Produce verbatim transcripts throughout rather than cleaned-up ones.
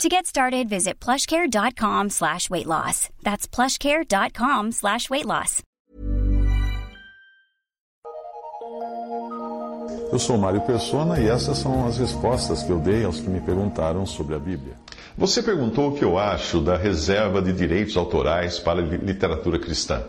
To get started, visit plushcare.com slash weight loss. That's plushcare.com slash weight loss. Eu sou Mário Persona e essas são as respostas que eu dei aos que me perguntaram sobre a Bíblia. Você perguntou o que eu acho da reserva de direitos autorais para a literatura cristã.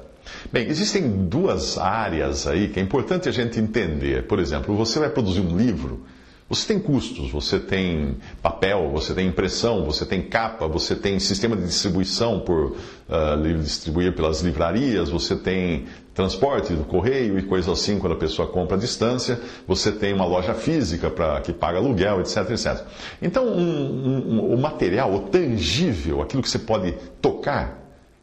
Bem, existem duas áreas aí que é importante a gente entender. Por exemplo, você vai produzir um livro. Você tem custos, você tem papel, você tem impressão, você tem capa, você tem sistema de distribuição por uh, distribuir pelas livrarias, você tem transporte do correio e coisas assim quando a pessoa compra à distância, você tem uma loja física pra, que paga aluguel, etc, et cetera. Então, um, um, o material, o tangível, aquilo que você pode tocar,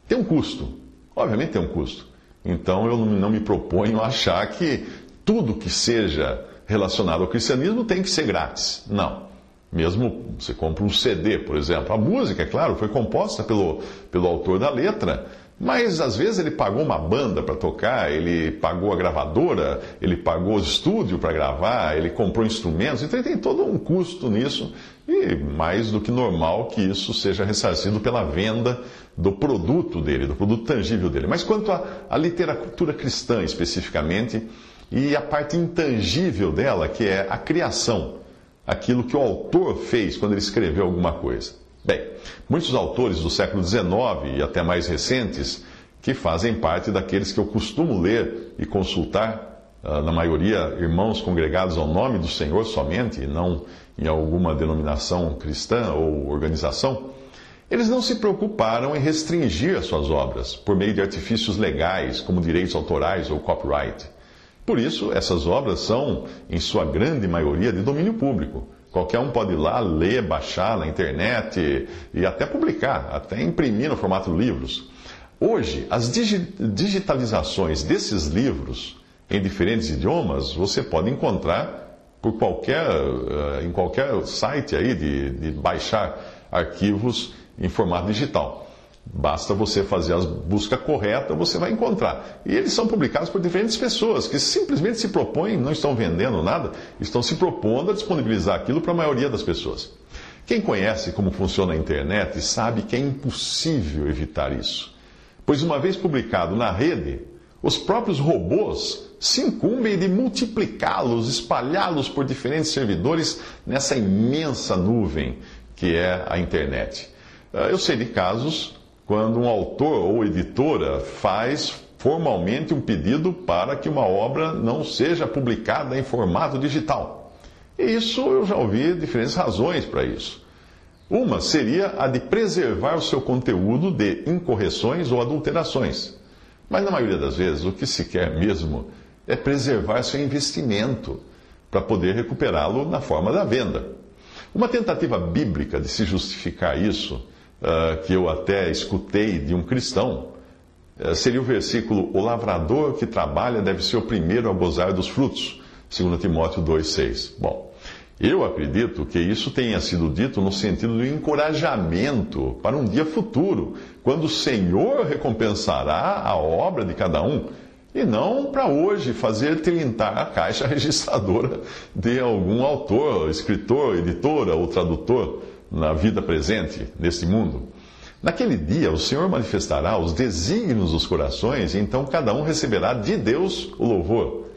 tem um custo. Obviamente tem um custo. Então, eu não me proponho a achar que tudo que seja relacionado ao cristianismo tem que ser grátis. Não. Mesmo você compra um C D, por exemplo. A música, é claro, foi composta pelo, pelo autor da letra, mas às vezes ele pagou uma banda para tocar, ele pagou a gravadora, ele pagou o estúdio para gravar, ele comprou instrumentos, então ele tem todo um custo nisso, e mais do que normal que isso seja ressarcido pela venda do produto dele, do produto tangível dele. Mas quanto à literatura cristã especificamente, e a parte intangível dela, que é a criação, aquilo que o autor fez quando ele escreveu alguma coisa. Bem, muitos autores do século dezenove e até mais recentes, que fazem parte daqueles que eu costumo ler e consultar, na maioria irmãos congregados ao nome do Senhor somente, e não em alguma denominação cristã ou organização, eles não se preocuparam em restringir as suas obras por meio de artifícios legais, como direitos autorais ou copyright. Por isso, essas obras são, em sua grande maioria, de domínio público. Qualquer um pode ir lá, ler, baixar na internet e até publicar, até imprimir no formato livros. Hoje, as digi- digitalizações desses livros, em diferentes idiomas, você pode encontrar por qualquer, em qualquer site aí de, de baixar arquivos em formato digital. Basta você fazer a busca correta, você vai encontrar. E eles são publicados por diferentes pessoas que simplesmente se propõem, não estão vendendo nada, estão se propondo a disponibilizar aquilo para a maioria das pessoas. Quem conhece como funciona a internet sabe que é impossível evitar isso. Pois uma vez publicado na rede, os próprios robôs se incumbem de multiplicá-los, espalhá-los por diferentes servidores nessa imensa nuvem que é a internet. Eu sei de casos quando um autor ou editora faz formalmente um pedido para que uma obra não seja publicada em formato digital. E isso eu já ouvi diferentes razões para isso. Uma seria a de preservar o seu conteúdo de incorreções ou adulterações. Mas na maioria das vezes o que se quer mesmo é preservar seu investimento para poder recuperá-lo na forma da venda. Uma tentativa bíblica de se justificar isso, Uh, que eu até escutei de um cristão, uh, seria o versículo: o lavrador que trabalha deve ser o primeiro a gozar dos frutos, segundo Timóteo dois, seis. Bom, eu acredito que isso tenha sido dito no sentido do encorajamento para um dia futuro, quando o Senhor recompensará a obra de cada um, e não para hoje fazer tilintar a caixa registradora de algum autor, escritor, editora ou tradutor na vida presente, neste mundo. Naquele dia, o Senhor manifestará os desígnios dos corações, e então cada um receberá de Deus o louvor.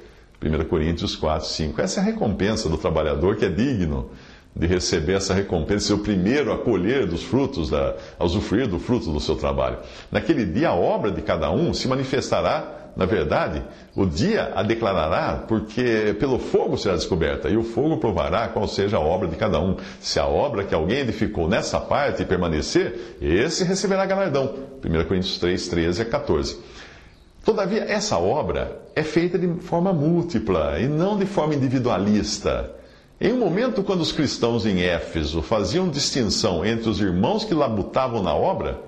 primeiro Coríntios quatro, cinco. Essa é a recompensa do trabalhador que é digno de receber essa recompensa, ser o primeiro a colher dos frutos, a, a usufruir do fruto do seu trabalho. Naquele dia, a obra de cada um se manifestará. Na verdade, o dia a declarará, porque pelo fogo será descoberta, e o fogo provará qual seja a obra de cada um. Se a obra que alguém edificou nessa parte permanecer, esse receberá galardão. primeiro Coríntios três, treze a catorze. Todavia, essa obra é feita de forma múltipla e não de forma individualista. Em um momento, quando os cristãos em Éfeso faziam distinção entre os irmãos que labutavam na obra,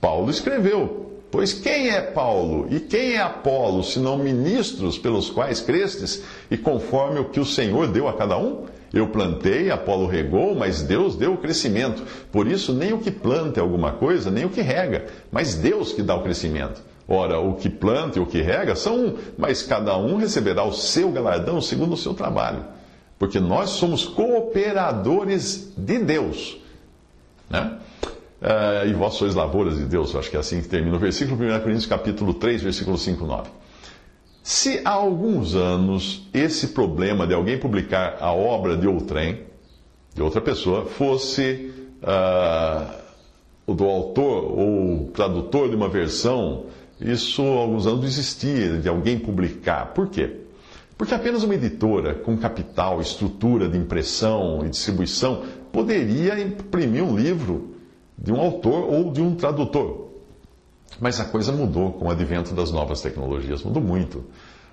Paulo escreveu Pois quem é Paulo e quem é Apolo, senão ministros pelos quais crestes, e conforme o que o Senhor deu a cada um? Eu plantei, Apolo regou, mas Deus deu o crescimento. Por isso, nem o que planta é alguma coisa, nem o que rega, mas Deus que dá o crescimento. Ora, o que planta e o que rega são um, mas cada um receberá o seu galardão segundo o seu trabalho. Porque nós somos cooperadores de Deus, né? Uh, e vós sois lavouras de Deus, acho que é assim que termina o versículo, primeira Coríntios capítulo três, versículo cinco, nove. Se há alguns anos esse problema de alguém publicar a obra de outrem, de outra pessoa, fosse o uh, do autor ou tradutor de uma versão, isso há alguns anos existia, de alguém publicar. Por quê? Porque apenas uma editora com capital, estrutura de impressão e distribuição poderia imprimir um livro de um autor ou de um tradutor. Mas a coisa mudou com o advento das novas tecnologias, mudou muito.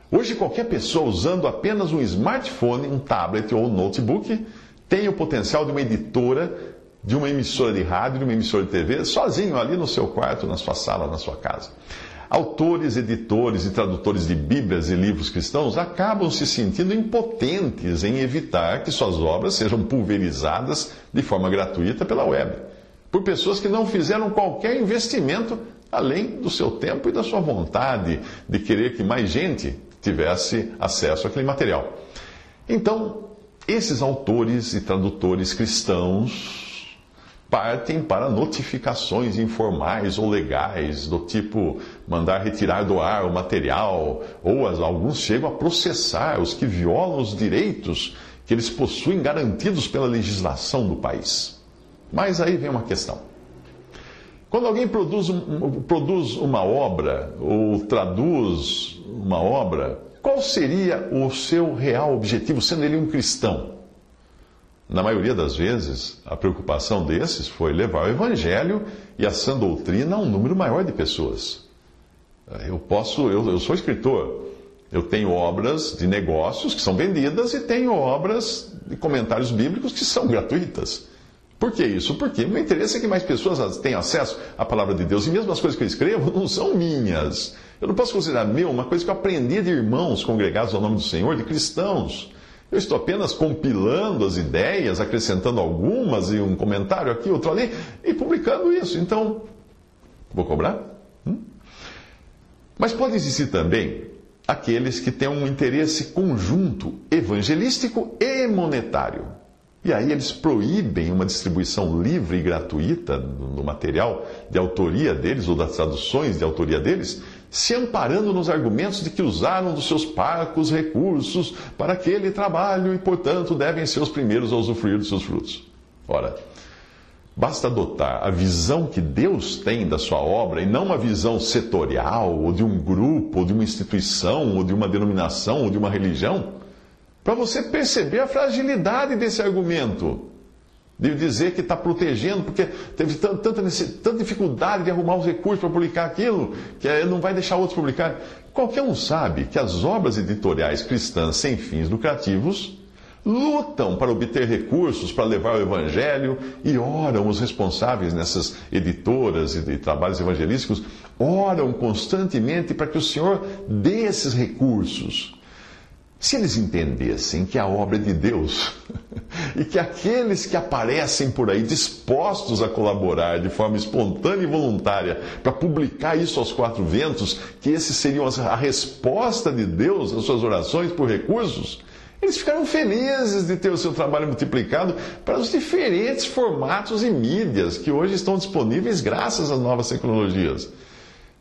Hoje qualquer pessoa usando apenas um smartphone, um tablet ou um notebook, tem o potencial de uma editora, de uma emissora de rádio, de uma emissora de T V, sozinho ali no seu quarto, na sua sala, na sua casa. Autores, editores e tradutores de bíblias e livros cristãos acabam se sentindo impotentes em evitar que suas obras sejam pulverizadas de forma gratuita pela web, por pessoas que não fizeram qualquer investimento além do seu tempo e da sua vontade de querer que mais gente tivesse acesso àquele material. Então, esses autores e tradutores cristãos partem para notificações informais ou legais, do tipo mandar retirar do ar o material, ou alguns chegam a processar os que violam os direitos que eles possuem garantidos pela legislação do país. Mas aí vem uma questão. Quando alguém produz, um, produz uma obra ou traduz uma obra, qual seria o seu real objetivo, sendo ele um cristão? Na maioria das vezes, a preocupação desses foi levar o evangelho e a sã doutrina a um número maior de pessoas. Eu posso, eu, eu sou escritor, eu tenho obras de negócios que são vendidas e tenho obras de comentários bíblicos que são gratuitas. Por que isso? Porque o meu interesse é que mais pessoas tenham acesso à palavra de Deus. E mesmo as coisas que eu escrevo não são minhas. Eu não posso considerar meu uma coisa que eu aprendi de irmãos congregados ao nome do Senhor, de cristãos. Eu estou apenas compilando as ideias, acrescentando algumas e um comentário aqui, outro ali, e publicando isso. Então, vou cobrar? Hum? Mas pode existir também aqueles que têm um interesse conjunto evangelístico e monetário. E aí eles proíbem uma distribuição livre e gratuita do material de autoria deles, ou das traduções de autoria deles, se amparando nos argumentos de que usaram dos seus parcos recursos para aquele trabalho e, portanto, devem ser os primeiros a usufruir dos seus frutos. Ora, basta adotar a visão que Deus tem da sua obra e não uma visão setorial, ou de um grupo, ou de uma instituição, ou de uma denominação, ou de uma religião, para você perceber a fragilidade desse argumento, de dizer que está protegendo, porque teve tanta, tanta dificuldade de arrumar os recursos para publicar aquilo, que não vai deixar outros publicar. Qualquer um sabe que as obras editoriais cristãs sem fins lucrativos lutam para obter recursos, para levar o evangelho, e oram os responsáveis nessas editoras e de trabalhos evangelísticos, oram constantemente para que o Senhor dê esses recursos. Se eles entendessem que a obra é de Deus e que aqueles que aparecem por aí dispostos a colaborar de forma espontânea e voluntária para publicar isso aos quatro ventos, que esses seriam a resposta de Deus às suas orações por recursos, eles ficaram felizes de ter o seu trabalho multiplicado para os diferentes formatos e mídias que hoje estão disponíveis graças às novas tecnologias.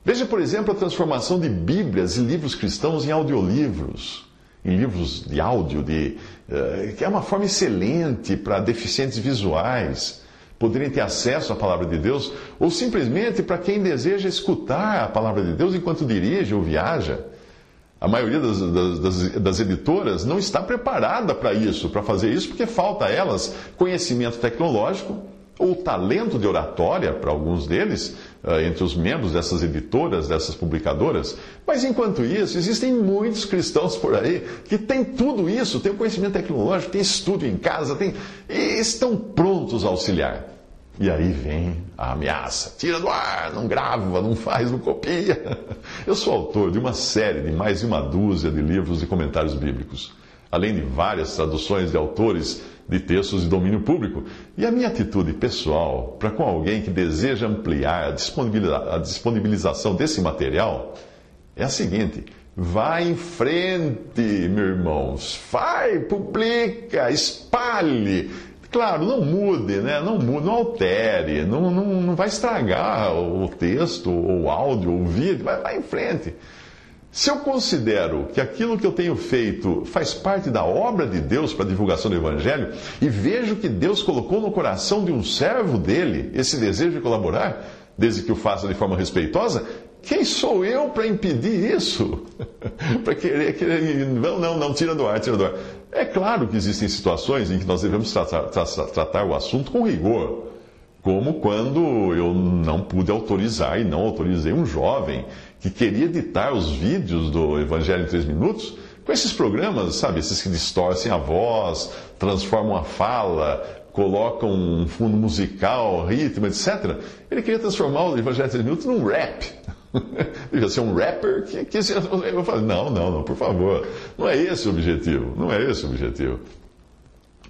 Veja, por exemplo, a transformação de bíblias e livros cristãos em audiolivros. Em livros de áudio, de, uh, que é uma forma excelente para deficientes visuais poderem ter acesso à palavra de Deus, ou simplesmente para quem deseja escutar a palavra de Deus enquanto dirige ou viaja. A maioria das, das, das, das editoras não está preparada para isso, para fazer isso, porque falta a elas conhecimento tecnológico ou talento de oratória, para alguns deles, entre os membros dessas editoras, dessas publicadoras. Mas enquanto isso, existem muitos cristãos por aí que têm tudo isso, têm conhecimento tecnológico, têm estudo em casa, têm... e estão prontos a auxiliar. E aí vem a ameaça. Tira do ar, não grava, não faz, não copia. Eu sou autor de uma série de mais de uma dúzia de livros e comentários bíblicos, além de várias traduções de autores de textos de domínio público. E a minha atitude pessoal para com alguém que deseja ampliar a disponibilização desse material é a seguinte: vai em frente, meus irmãos, vai, publica, espalhe. Claro, não mude, né? não, mude, não altere, não, não, não vai estragar o texto, ou o áudio, ou o vídeo, vai, vai em frente. Se eu considero que aquilo que eu tenho feito faz parte da obra de Deus para a divulgação do Evangelho, e vejo que Deus colocou no coração de um servo dele esse desejo de colaborar, desde que o faça de forma respeitosa, quem sou eu para impedir isso? Para querer, querer... Não, não, não, tira do ar, tira do ar. É claro que existem situações em que nós devemos tratar, tratar, tratar o assunto com rigor, como quando eu não pude autorizar e não autorizei um jovem que queria editar os vídeos do Evangelho em Três Minutos com esses programas, sabe, esses que distorcem a voz, transformam a fala, colocam um fundo musical, ritmo, etcétera. Ele queria transformar o Evangelho em Três Minutos num rap. Devia ser um rapper que, que eu falei, não, não, não, por favor, não é esse o objetivo, não é esse o objetivo.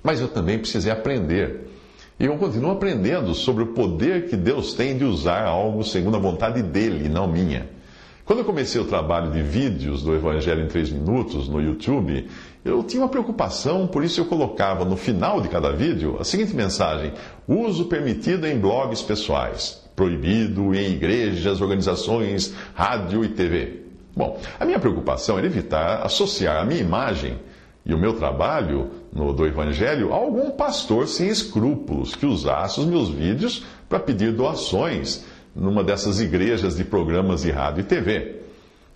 Mas eu também precisei aprender, e eu continuo aprendendo sobre o poder que Deus tem de usar algo segundo a vontade dele, não minha. Quando eu comecei o trabalho de vídeos do Evangelho em Três Minutos no YouTube, eu tinha uma preocupação, por isso eu colocava no final de cada vídeo a seguinte mensagem: uso permitido em blogs pessoais, proibido em igrejas, organizações, rádio e T V. Bom, a minha preocupação era evitar associar a minha imagem e o meu trabalho no, do Evangelho a algum pastor sem escrúpulos que usasse os meus vídeos para pedir doações numa dessas igrejas de programas de rádio e T V.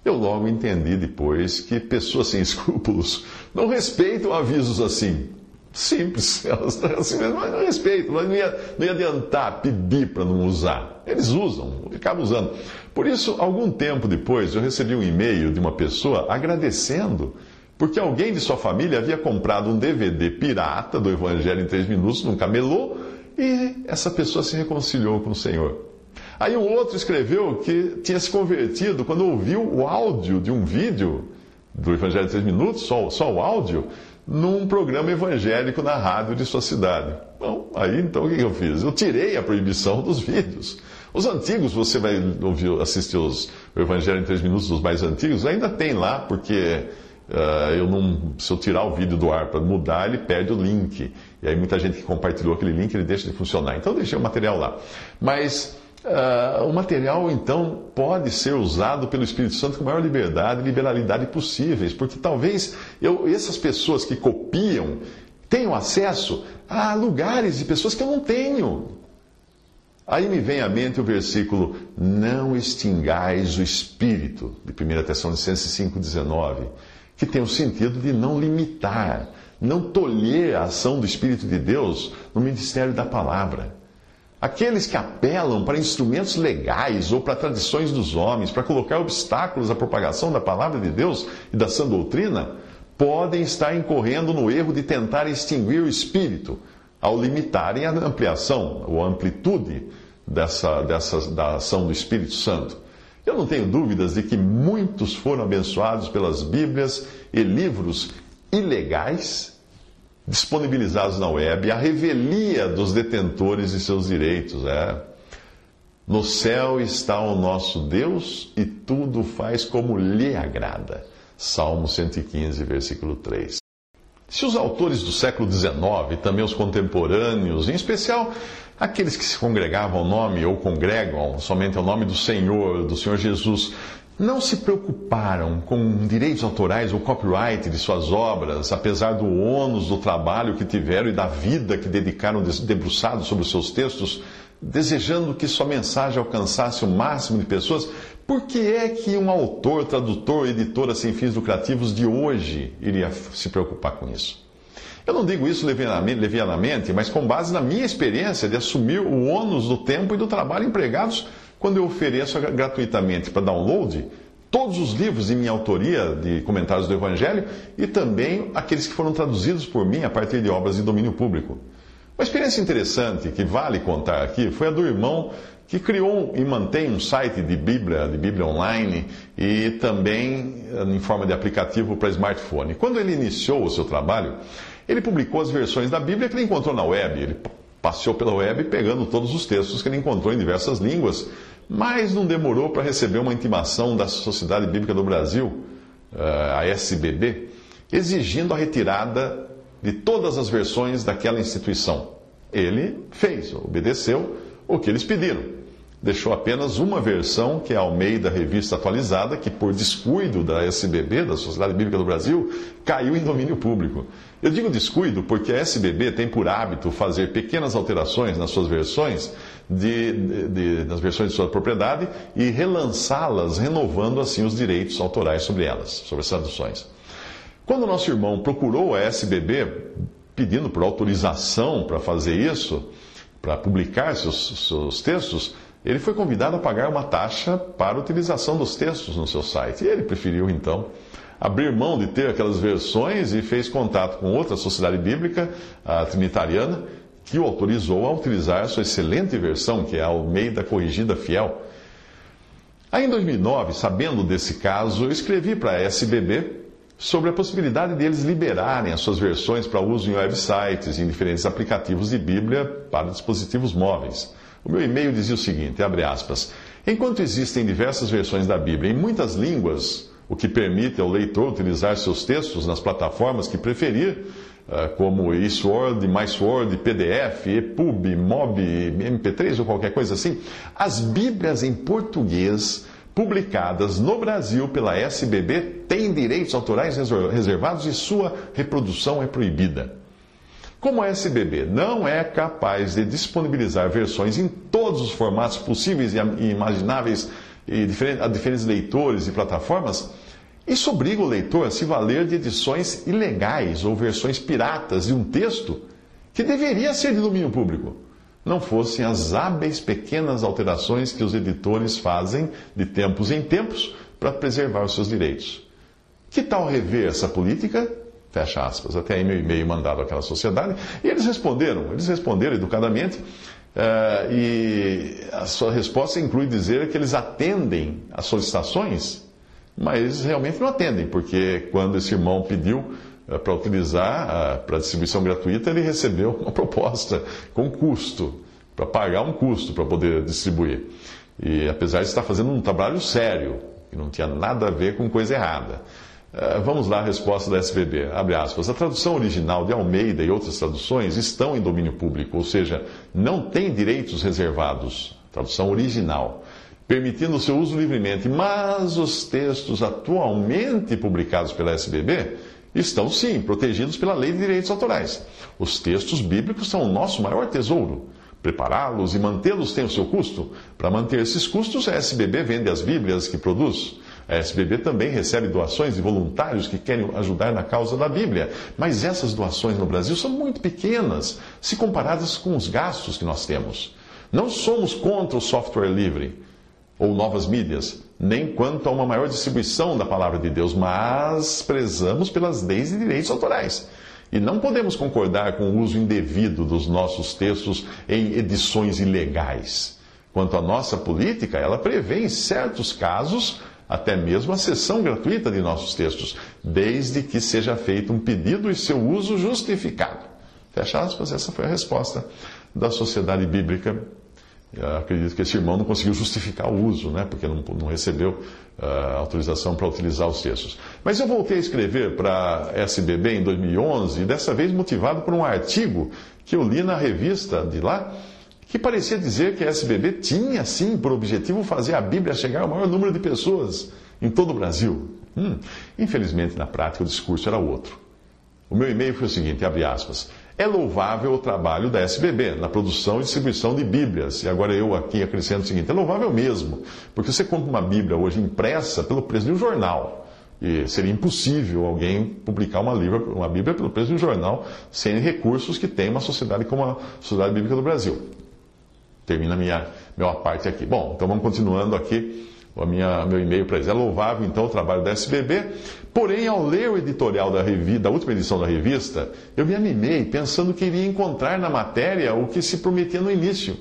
Eu logo entendi depois que pessoas sem escrúpulos não respeitam avisos assim. Simples, elas assim mesmo, mas não respeito, mas não ia, não ia adiantar pedir para não usar. Eles usam, acabam usando. Por isso, algum tempo depois, eu recebi um e-mail de uma pessoa agradecendo, porque alguém de sua família havia comprado um D V D pirata do Evangelho em Três Minutos num camelô, e essa pessoa se reconciliou com o Senhor. Aí um outro escreveu que tinha se convertido quando ouviu o áudio de um vídeo do Evangelho em Três Minutos, só, só o áudio, num programa evangélico na rádio de sua cidade. Bom, aí então o que eu fiz? Eu tirei a proibição dos vídeos. Os antigos, você vai ouvir, assistir os, o Evangelho em Três Minutos, os mais antigos, ainda tem lá, porque uh, eu não, se eu tirar o vídeo do ar para mudar, ele perde o link. E aí muita gente que compartilhou aquele link, ele deixa de funcionar. Então eu deixei o material lá. Mas uh, o material, então, pode ser usado pelo Espírito Santo com a maior liberdade e liberalidade possíveis, porque talvez eu, essas pessoas que copiam tenham acesso a lugares de pessoas que eu não tenho. Aí me vem à mente o versículo: não extingais o Espírito, de primeira Tessalonicenses cinco, dezenove, que tem o sentido de não limitar, não tolher a ação do Espírito de Deus no ministério da palavra. Aqueles que apelam para instrumentos legais ou para tradições dos homens, para colocar obstáculos à propagação da palavra de Deus e da sã doutrina, podem estar incorrendo no erro de tentar extinguir o Espírito, ao limitarem a ampliação ou a amplitude dessa, dessa, da ação do Espírito Santo. Eu não tenho dúvidas de que muitos foram abençoados pelas Bíblias e livros ilegais disponibilizados na web, a revelia dos detentores de seus direitos. É. No céu está o nosso Deus e tudo faz como lhe agrada. Salmo cento e quinze, versículo três. Se os autores do século dezenove, e também os contemporâneos, em especial aqueles que se congregavam ao nome ou congregam somente ao nome do Senhor, do Senhor Jesus, não se preocuparam com direitos autorais ou copyright de suas obras, apesar do ônus do trabalho que tiveram e da vida que dedicaram debruçados sobre os seus textos, desejando que sua mensagem alcançasse o máximo de pessoas, por que é que um autor, tradutor, editora sem fins lucrativos de hoje iria se preocupar com isso? Eu não digo isso levianamente, mas com base na minha experiência de assumir o ônus do tempo e do trabalho empregados quando eu ofereço gratuitamente para download todos os livros de minha autoria de comentários do Evangelho e também aqueles que foram traduzidos por mim a partir de obras de domínio público. Uma experiência interessante que vale contar aqui foi a do irmão que criou e mantém um site de Bíblia, de Bíblia online e também em forma de aplicativo para smartphone. Quando ele iniciou o seu trabalho, ele publicou as versões da Bíblia que ele encontrou na web. Ele passeou pela web pegando todos os textos que ele encontrou em diversas línguas, mas não demorou para receber uma intimação da Sociedade Bíblica do Brasil, a S B B, exigindo a retirada de todas as versões daquela instituição. Ele fez, obedeceu o que eles pediram. Deixou apenas uma versão, que é a Almeida Revista Atualizada, que por descuido da S B B, da Sociedade Bíblica do Brasil, caiu em domínio público. Eu digo descuido porque a S B B tem por hábito fazer pequenas alterações nas suas versões, de, de, de, nas versões de sua propriedade, e relançá-las, renovando assim os direitos autorais sobre elas, sobre as traduções. Quando o nosso irmão procurou a S B B, pedindo por autorização para fazer isso, para publicar seus, seus textos, ele foi convidado a pagar uma taxa para a utilização dos textos no seu site. E ele preferiu, então, abrir mão de ter aquelas versões e fez contato com outra sociedade bíblica, a Trinitariana, que o autorizou a utilizar a sua excelente versão, que é a Almeida Corrigida Fiel. Aí, em dois mil e nove, sabendo desse caso, eu escrevi para a S B B sobre a possibilidade deles liberarem as suas versões para uso em websites e em diferentes aplicativos de Bíblia para dispositivos móveis. O meu e-mail dizia o seguinte, abre aspas, enquanto existem diversas versões da Bíblia em muitas línguas, o que permite ao leitor utilizar seus textos nas plataformas que preferir, como eSword, MySword, P D F, E P U B, MOBI, M P três ou qualquer coisa assim, as Bíblias em português publicadas no Brasil pela S B B têm direitos autorais reservados e sua reprodução é proibida. Como a S B B não é capaz de disponibilizar versões em todos os formatos possíveis e imagináveis e a diferentes leitores e plataformas, isso obriga o leitor a se valer de edições ilegais ou versões piratas de um texto que deveria ser de domínio público, não fossem as hábeis pequenas alterações que os editores fazem de tempos em tempos para preservar os seus direitos. Que tal rever essa política? Fecha aspas. Até aí meu e-mail mandado àquela sociedade. E eles responderam, eles responderam educadamente, uh, e a sua resposta inclui dizer que eles atendem às solicitações, mas eles realmente não atendem, porque quando esse irmão pediu uh, para utilizar, uh, para distribuição gratuita, ele recebeu uma proposta com custo, para pagar um custo para poder distribuir. E apesar de estar fazendo um trabalho sério, que não tinha nada a ver com coisa errada. Vamos lá a resposta da S B B, abre aspas, a tradução original de Almeida e outras traduções estão em domínio público, ou seja, não tem direitos reservados, tradução original, permitindo o seu uso livremente, mas os textos atualmente publicados pela S B B estão sim protegidos pela lei de direitos autorais. Os textos bíblicos são o nosso maior tesouro. Prepará-los e mantê-los tem o seu custo. Para manter esses custos, a S B B vende as Bíblias que produz. A S B B também recebe doações de voluntários que querem ajudar na causa da Bíblia, mas essas doações no Brasil são muito pequenas, se comparadas com os gastos que nós temos. Não somos contra o software livre ou novas mídias, nem quanto a uma maior distribuição da palavra de Deus, mas prezamos pelas leis e direitos autorais. E não podemos concordar com o uso indevido dos nossos textos em edições ilegais. Quanto à nossa política, ela prevê em certos casos até mesmo a cessão gratuita de nossos textos, desde que seja feito um pedido e seu uso justificado. Fecha aspas, essa foi a resposta da Sociedade Bíblica. Eu acredito que esse irmão não conseguiu justificar o uso, né? Porque não, não recebeu uh, autorização para utilizar os textos. Mas eu voltei a escrever para a S B B em dois mil e onze, e dessa vez motivado por um artigo que eu li na revista de lá, que parecia dizer que a S B B tinha, sim, por objetivo fazer a Bíblia chegar ao maior número de pessoas em todo o Brasil. Hum, infelizmente, na prática, o discurso era outro. O meu e-mail foi o seguinte, abre aspas, é louvável o trabalho da S B B na produção e distribuição de Bíblias. E agora eu aqui acrescento o seguinte, é louvável mesmo, porque você compra uma Bíblia hoje impressa pelo preço de um jornal. E seria impossível alguém publicar uma, livra, uma Bíblia pelo preço de um jornal sem recursos que tem uma sociedade como a Sociedade Bíblica do Brasil. Termina minha, minha parte aqui. Bom, então vamos continuando aqui O minha, meu e-mail para eles. É louvável, então, o trabalho da S B B. Porém, ao ler o editorial da, revista, da última edição da revista, eu me animei pensando que iria encontrar na matéria o que se prometia no início.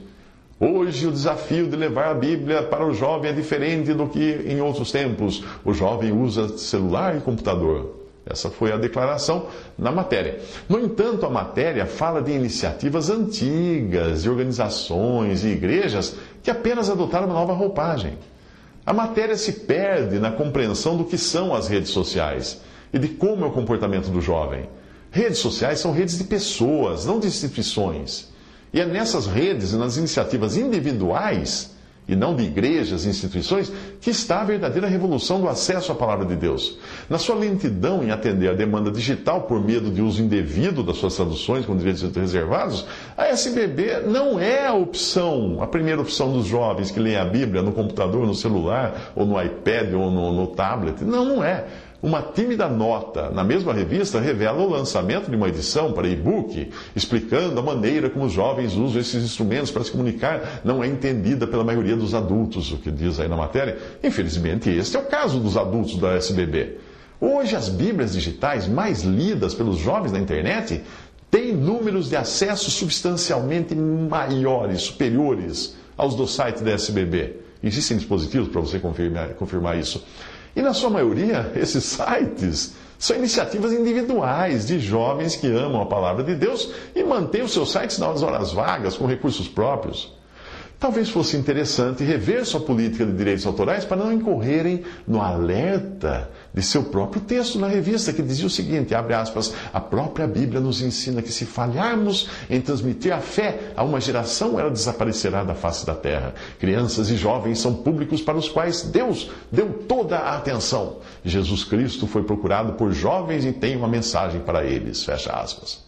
Hoje, o desafio de levar a Bíblia para o jovem é diferente do que em outros tempos. O jovem usa celular e computador. Essa foi a declaração na matéria. No entanto, a matéria fala de iniciativas antigas, de organizações e igrejas que apenas adotaram uma nova roupagem. A matéria se perde na compreensão do que são as redes sociais e de como é o comportamento do jovem. Redes sociais são redes de pessoas, não de instituições. E é nessas redes e nas iniciativas individuais, e não de igrejas e instituições, que está a verdadeira revolução do acesso à palavra de Deus. Na sua lentidão em atender a demanda digital por medo de uso indevido das suas traduções com direitos reservados, a S B B não é a opção, a primeira opção dos jovens que leem a Bíblia no computador, no celular, ou no iPad, ou no, no tablet. Não, não é. Uma tímida nota na mesma revista revela o lançamento de uma edição para e-book explicando a maneira como os jovens usam esses instrumentos para se comunicar. Não é entendida pela maioria dos adultos, o que diz aí na matéria. Infelizmente, este é o caso dos adultos da S B B. Hoje, as Bíblias digitais mais lidas pelos jovens na internet têm números de acesso substancialmente maiores, superiores aos do site da S B B. Existem dispositivos para você confirmar, confirmar isso. E na sua maioria, esses sites são iniciativas individuais de jovens que amam a palavra de Deus e mantêm os seus sites nas horas vagas, com recursos próprios. Talvez fosse interessante rever sua política de direitos autorais para não incorrerem no alerta de seu próprio texto na revista, que dizia o seguinte, abre aspas, a própria Bíblia nos ensina que se falharmos em transmitir a fé a uma geração, ela desaparecerá da face da terra. Crianças e jovens são públicos para os quais Deus deu toda a atenção. Jesus Cristo foi procurado por jovens e tem uma mensagem para eles, fecha aspas.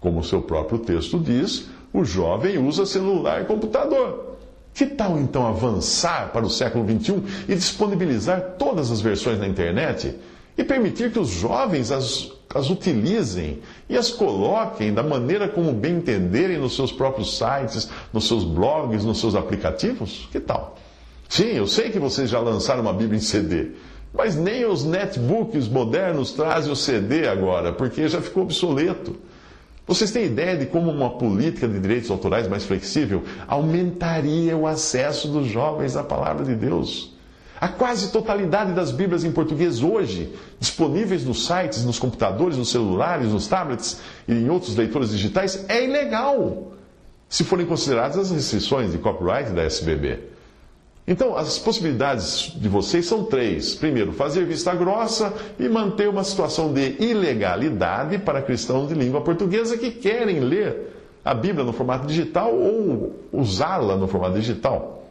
Como seu próprio texto diz, o jovem usa celular e computador. Que tal então avançar para o século vinte e um e disponibilizar todas as versões na internet e permitir que os jovens as, as utilizem e as coloquem da maneira como bem entenderem nos seus próprios sites, nos seus blogs, nos seus aplicativos? Que tal? Sim, eu sei que vocês já lançaram uma Bíblia em C D, mas nem os netbooks modernos trazem o C D agora, porque já ficou obsoleto. Vocês têm ideia de como uma política de direitos autorais mais flexível aumentaria o acesso dos jovens à palavra de Deus? A quase totalidade das Bíblias em português hoje, disponíveis nos sites, nos computadores, nos celulares, nos tablets e em outros leitores digitais, é ilegal, se forem consideradas as restrições de copyright da S B B. Então, as possibilidades de vocês são três. Primeiro, fazer vista grossa e manter uma situação de ilegalidade para cristãos de língua portuguesa que querem ler a Bíblia no formato digital ou usá-la no formato digital,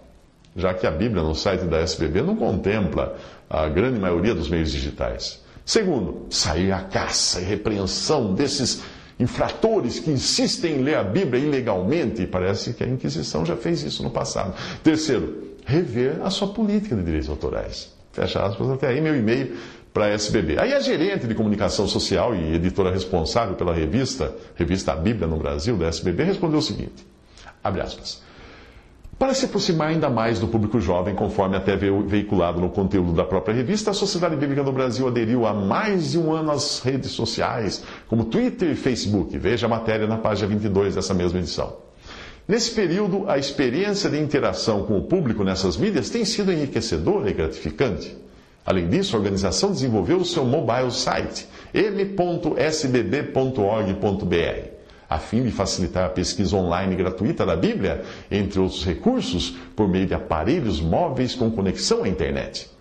já que a Bíblia no site da S B B não contempla a grande maioria dos meios digitais. Segundo, sair à caça e repreensão desses infratores que insistem em ler a Bíblia ilegalmente. Parece que a Inquisição já fez isso no passado. Terceiro, rever a sua política de direitos autorais. Fecha aspas, até aí meu e-mail para a S B B. Aí a gerente de comunicação social e editora responsável pela revista, revista A Bíblia no Brasil, da S B B, respondeu o seguinte, abre aspas, para se aproximar ainda mais do público jovem, conforme até veiculado no conteúdo da própria revista, a Sociedade Bíblica do Brasil aderiu há mais de um ano às redes sociais, como Twitter e Facebook. Veja a matéria na página vinte e dois dessa mesma edição. Nesse período, a experiência de interação com o público nessas mídias tem sido enriquecedora e gratificante. Além disso, a organização desenvolveu o seu mobile site, m ponto s b b ponto org ponto b r, a fim de facilitar a pesquisa online gratuita da Bíblia, entre outros recursos, por meio de aparelhos móveis com conexão à internet.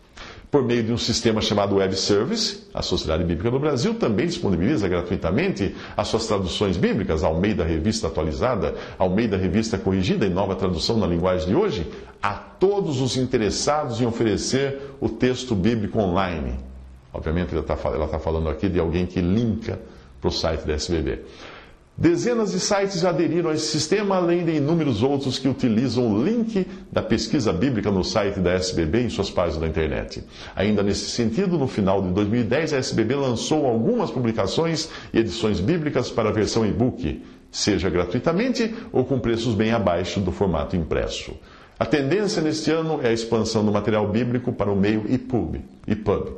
Por meio de um sistema chamado Web Service, a Sociedade Bíblica do Brasil também disponibiliza gratuitamente as suas traduções bíblicas, Almeida Revista Atualizada, Almeida Revista Corrigida e Nova Tradução na Linguagem de Hoje, a todos os interessados em oferecer o texto bíblico online. Obviamente ela está ela tá falando aqui de alguém que linka para o site da S B B. Dezenas de sites já aderiram a esse sistema, além de inúmeros outros que utilizam o link da pesquisa bíblica no site da S B B e em suas páginas da internet. Ainda nesse sentido, no final de dois mil e dez, a S B B lançou algumas publicações e edições bíblicas para a versão e-book, seja gratuitamente ou com preços bem abaixo do formato impresso. A tendência neste ano é a expansão do material bíblico para o meio E P U B, E P U B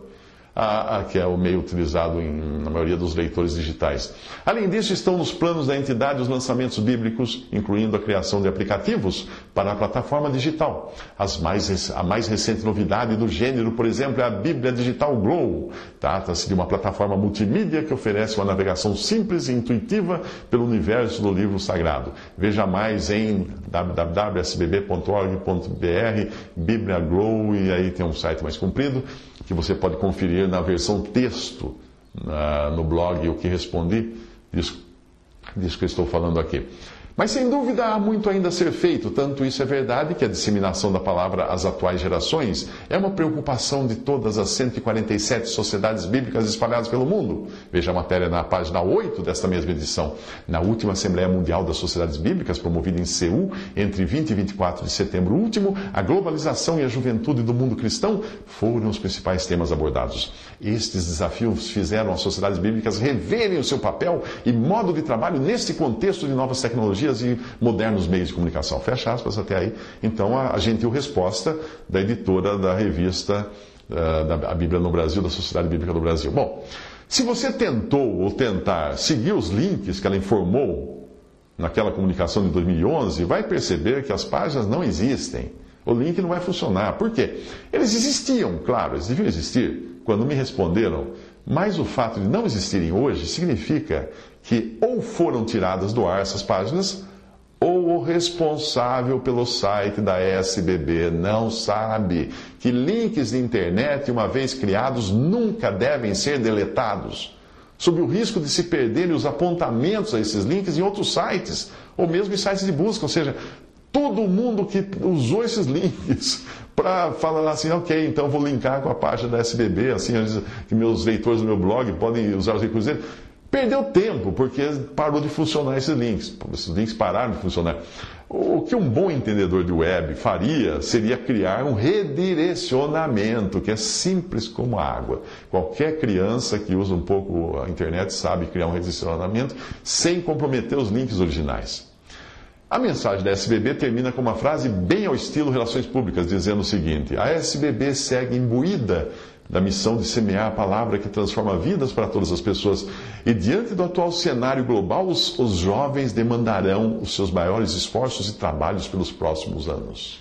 a, a, que é o meio utilizado em, na maioria dos leitores digitais. Além disso, estão nos planos da entidade os lançamentos bíblicos, incluindo a criação de aplicativos para a plataforma digital. As mais, a mais recente novidade do gênero, por exemplo, é a Bíblia Digital Glow. Trata-se de uma plataforma multimídia que oferece uma navegação simples e intuitiva pelo universo do livro sagrado. Veja mais em w w w ponto s b b ponto org ponto b r, Bíblia Glow, e aí tem um site mais comprido que você pode conferir na versão texto, na, no blog, o que respondi, disso, disso que eu estou falando aqui. Mas sem dúvida há muito ainda a ser feito, tanto isso é verdade que a disseminação da palavra às atuais gerações é uma preocupação de todas as cento e quarenta e sete sociedades bíblicas espalhadas pelo mundo. Veja a matéria na página oito desta mesma edição. Na última Assembleia Mundial das Sociedades Bíblicas, promovida em Seul, entre vinte e vinte e quatro de setembro último, a globalização e a juventude do mundo cristão foram os principais temas abordados. Estes desafios fizeram as sociedades bíblicas reverem o seu papel e modo de trabalho neste contexto de novas tecnologias e modernos meios de comunicação. Fecha aspas até aí. Então, a, a gentil resposta da editora da revista uh, da a Bíblia no Brasil, da Sociedade Bíblica do Brasil. Bom, se você tentou ou tentar seguir os links que ela informou naquela comunicação de dois mil e onze, vai perceber que as páginas não existem. O link não vai funcionar. Por quê? Eles existiam, claro, eles deviam existir quando me responderam, mas o fato de não existirem hoje significa que ou foram tiradas do ar essas páginas, ou o responsável pelo site da S B B não sabe que links de internet, uma vez criados, nunca devem ser deletados, sob o risco de se perderem os apontamentos a esses links em outros sites, ou mesmo em sites de busca. Ou seja, todo mundo que usou esses links para falar assim, ok, então vou linkar com a página da S B B, assim, que meus leitores do meu blog podem usar os recursos dele, perdeu tempo, porque parou de funcionar esses links. Esses links pararam de funcionar. O que um bom entendedor de web faria seria criar um redirecionamento, que é simples como água. Qualquer criança que usa um pouco a internet sabe criar um redirecionamento sem comprometer os links originais. A mensagem da S B B termina com uma frase bem ao estilo Relações Públicas, dizendo o seguinte: a S B B segue imbuída da missão de semear a palavra que transforma vidas para todas as pessoas. E diante do atual cenário global, os, os jovens demandarão os seus maiores esforços e trabalhos pelos próximos anos.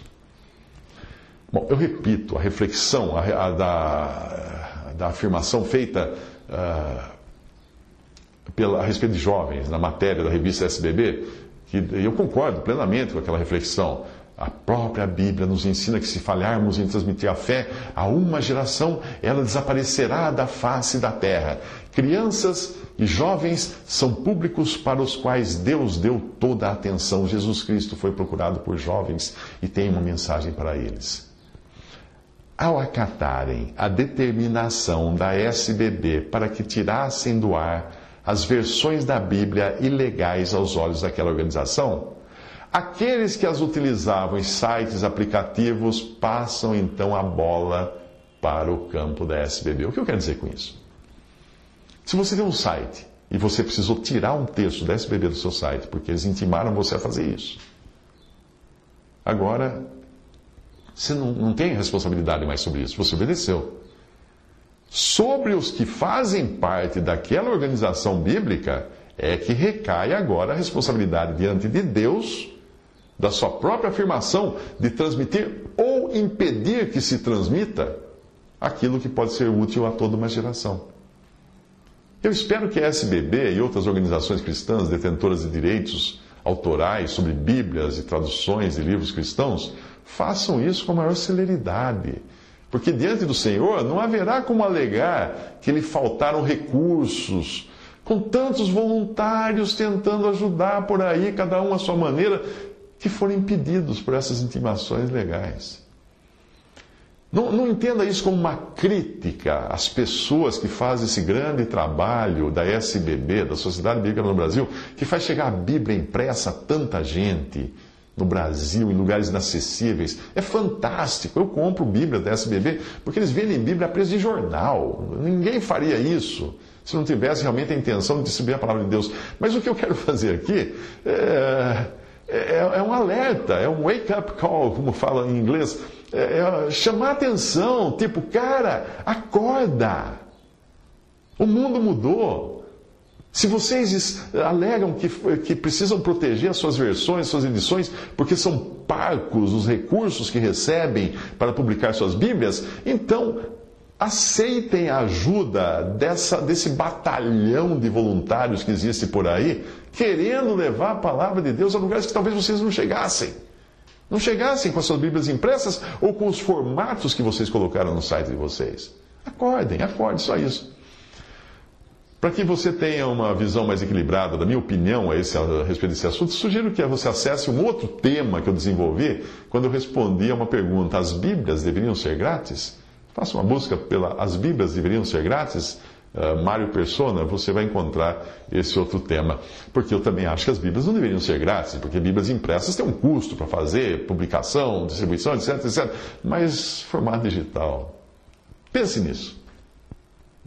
Bom, eu repito, a reflexão a, a, da, da afirmação feita uh, pela, a respeito de jovens na matéria da revista S B B, que eu concordo plenamente com aquela reflexão. A própria Bíblia nos ensina que se falharmos em transmitir a fé a uma geração, ela desaparecerá da face da terra. Crianças e jovens são públicos para os quais Deus deu toda a atenção. Jesus Cristo foi procurado por jovens e tem uma mensagem para eles. Ao acatarem a determinação da S B B para que tirassem do ar as versões da Bíblia ilegais aos olhos daquela organização, aqueles que as utilizavam em sites, aplicativos, passam então a bola para o campo da S B B. O que eu quero dizer com isso? Se você tem um site e você precisou tirar um texto da S B B do seu site, porque eles intimaram você a fazer isso, agora você não, não tem responsabilidade mais sobre isso, você obedeceu. Sobre os que fazem parte daquela organização bíblica, é que recai agora a responsabilidade diante de Deus da sua própria afirmação de transmitir ou impedir que se transmita aquilo que pode ser útil a toda uma geração. Eu espero que a S B B e outras organizações cristãs detentoras de direitos autorais sobre Bíblias e traduções de livros cristãos façam isso com a maior celeridade, porque diante do Senhor não haverá como alegar que lhe faltaram recursos, com tantos voluntários tentando ajudar por aí, cada um à sua maneira, que foram impedidos por essas intimações legais. Não, não entenda isso como uma crítica às pessoas que fazem esse grande trabalho da S B B, da Sociedade Bíblica no Brasil, que faz chegar a Bíblia impressa a tanta gente no Brasil, em lugares inacessíveis. É fantástico. Eu compro Bíblia da S B B porque eles vendem Bíblia a preço de jornal. Ninguém faria isso se não tivesse realmente a intenção de distribuir a palavra de Deus. Mas o que eu quero fazer aqui é, É, é um alerta, é um wake-up call, como fala em inglês. É, é chamar atenção, tipo, cara, acorda. O mundo mudou. Se vocês alegam que, que precisam proteger as suas versões, suas edições, porque são parcos os recursos que recebem para publicar suas Bíblias, então aceitem a ajuda dessa, desse batalhão de voluntários que existe por aí, querendo levar a palavra de Deus a lugares que talvez vocês não chegassem. Não chegassem com as suas Bíblias impressas ou com os formatos que vocês colocaram no site de vocês. Acordem, acordem, só isso. Para que você tenha uma visão mais equilibrada da minha opinião a, esse, a respeito desse assunto, sugiro que você acesse um outro tema que eu desenvolvi quando eu respondi a uma pergunta: as Bíblias deveriam ser grátis? Faça uma busca pela As Bíblias Deveriam Ser Grátis, uh, Mário Persona, você vai encontrar esse outro tema. Porque eu também acho que as Bíblias não deveriam ser grátis, porque Bíblias impressas têm um custo para fazer, publicação, distribuição, etc, etcétera. Mas formato digital, pense nisso.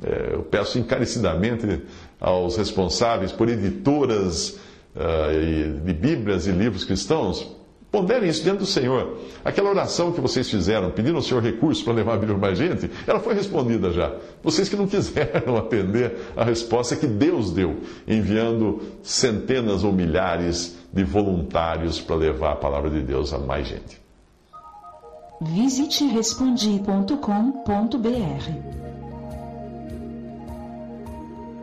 É, eu peço encarecidamente aos responsáveis por editoras uh, de Bíblias e livros cristãos, ponderem isso diante do Senhor. Aquela oração que vocês fizeram, pediram ao Senhor recursos para levar a Bíblia para a gente, ela foi respondida já. Vocês que não quiseram atender a resposta que Deus deu, enviando centenas ou milhares de voluntários para levar a palavra de Deus a mais gente. Visite respondi ponto com ponto br.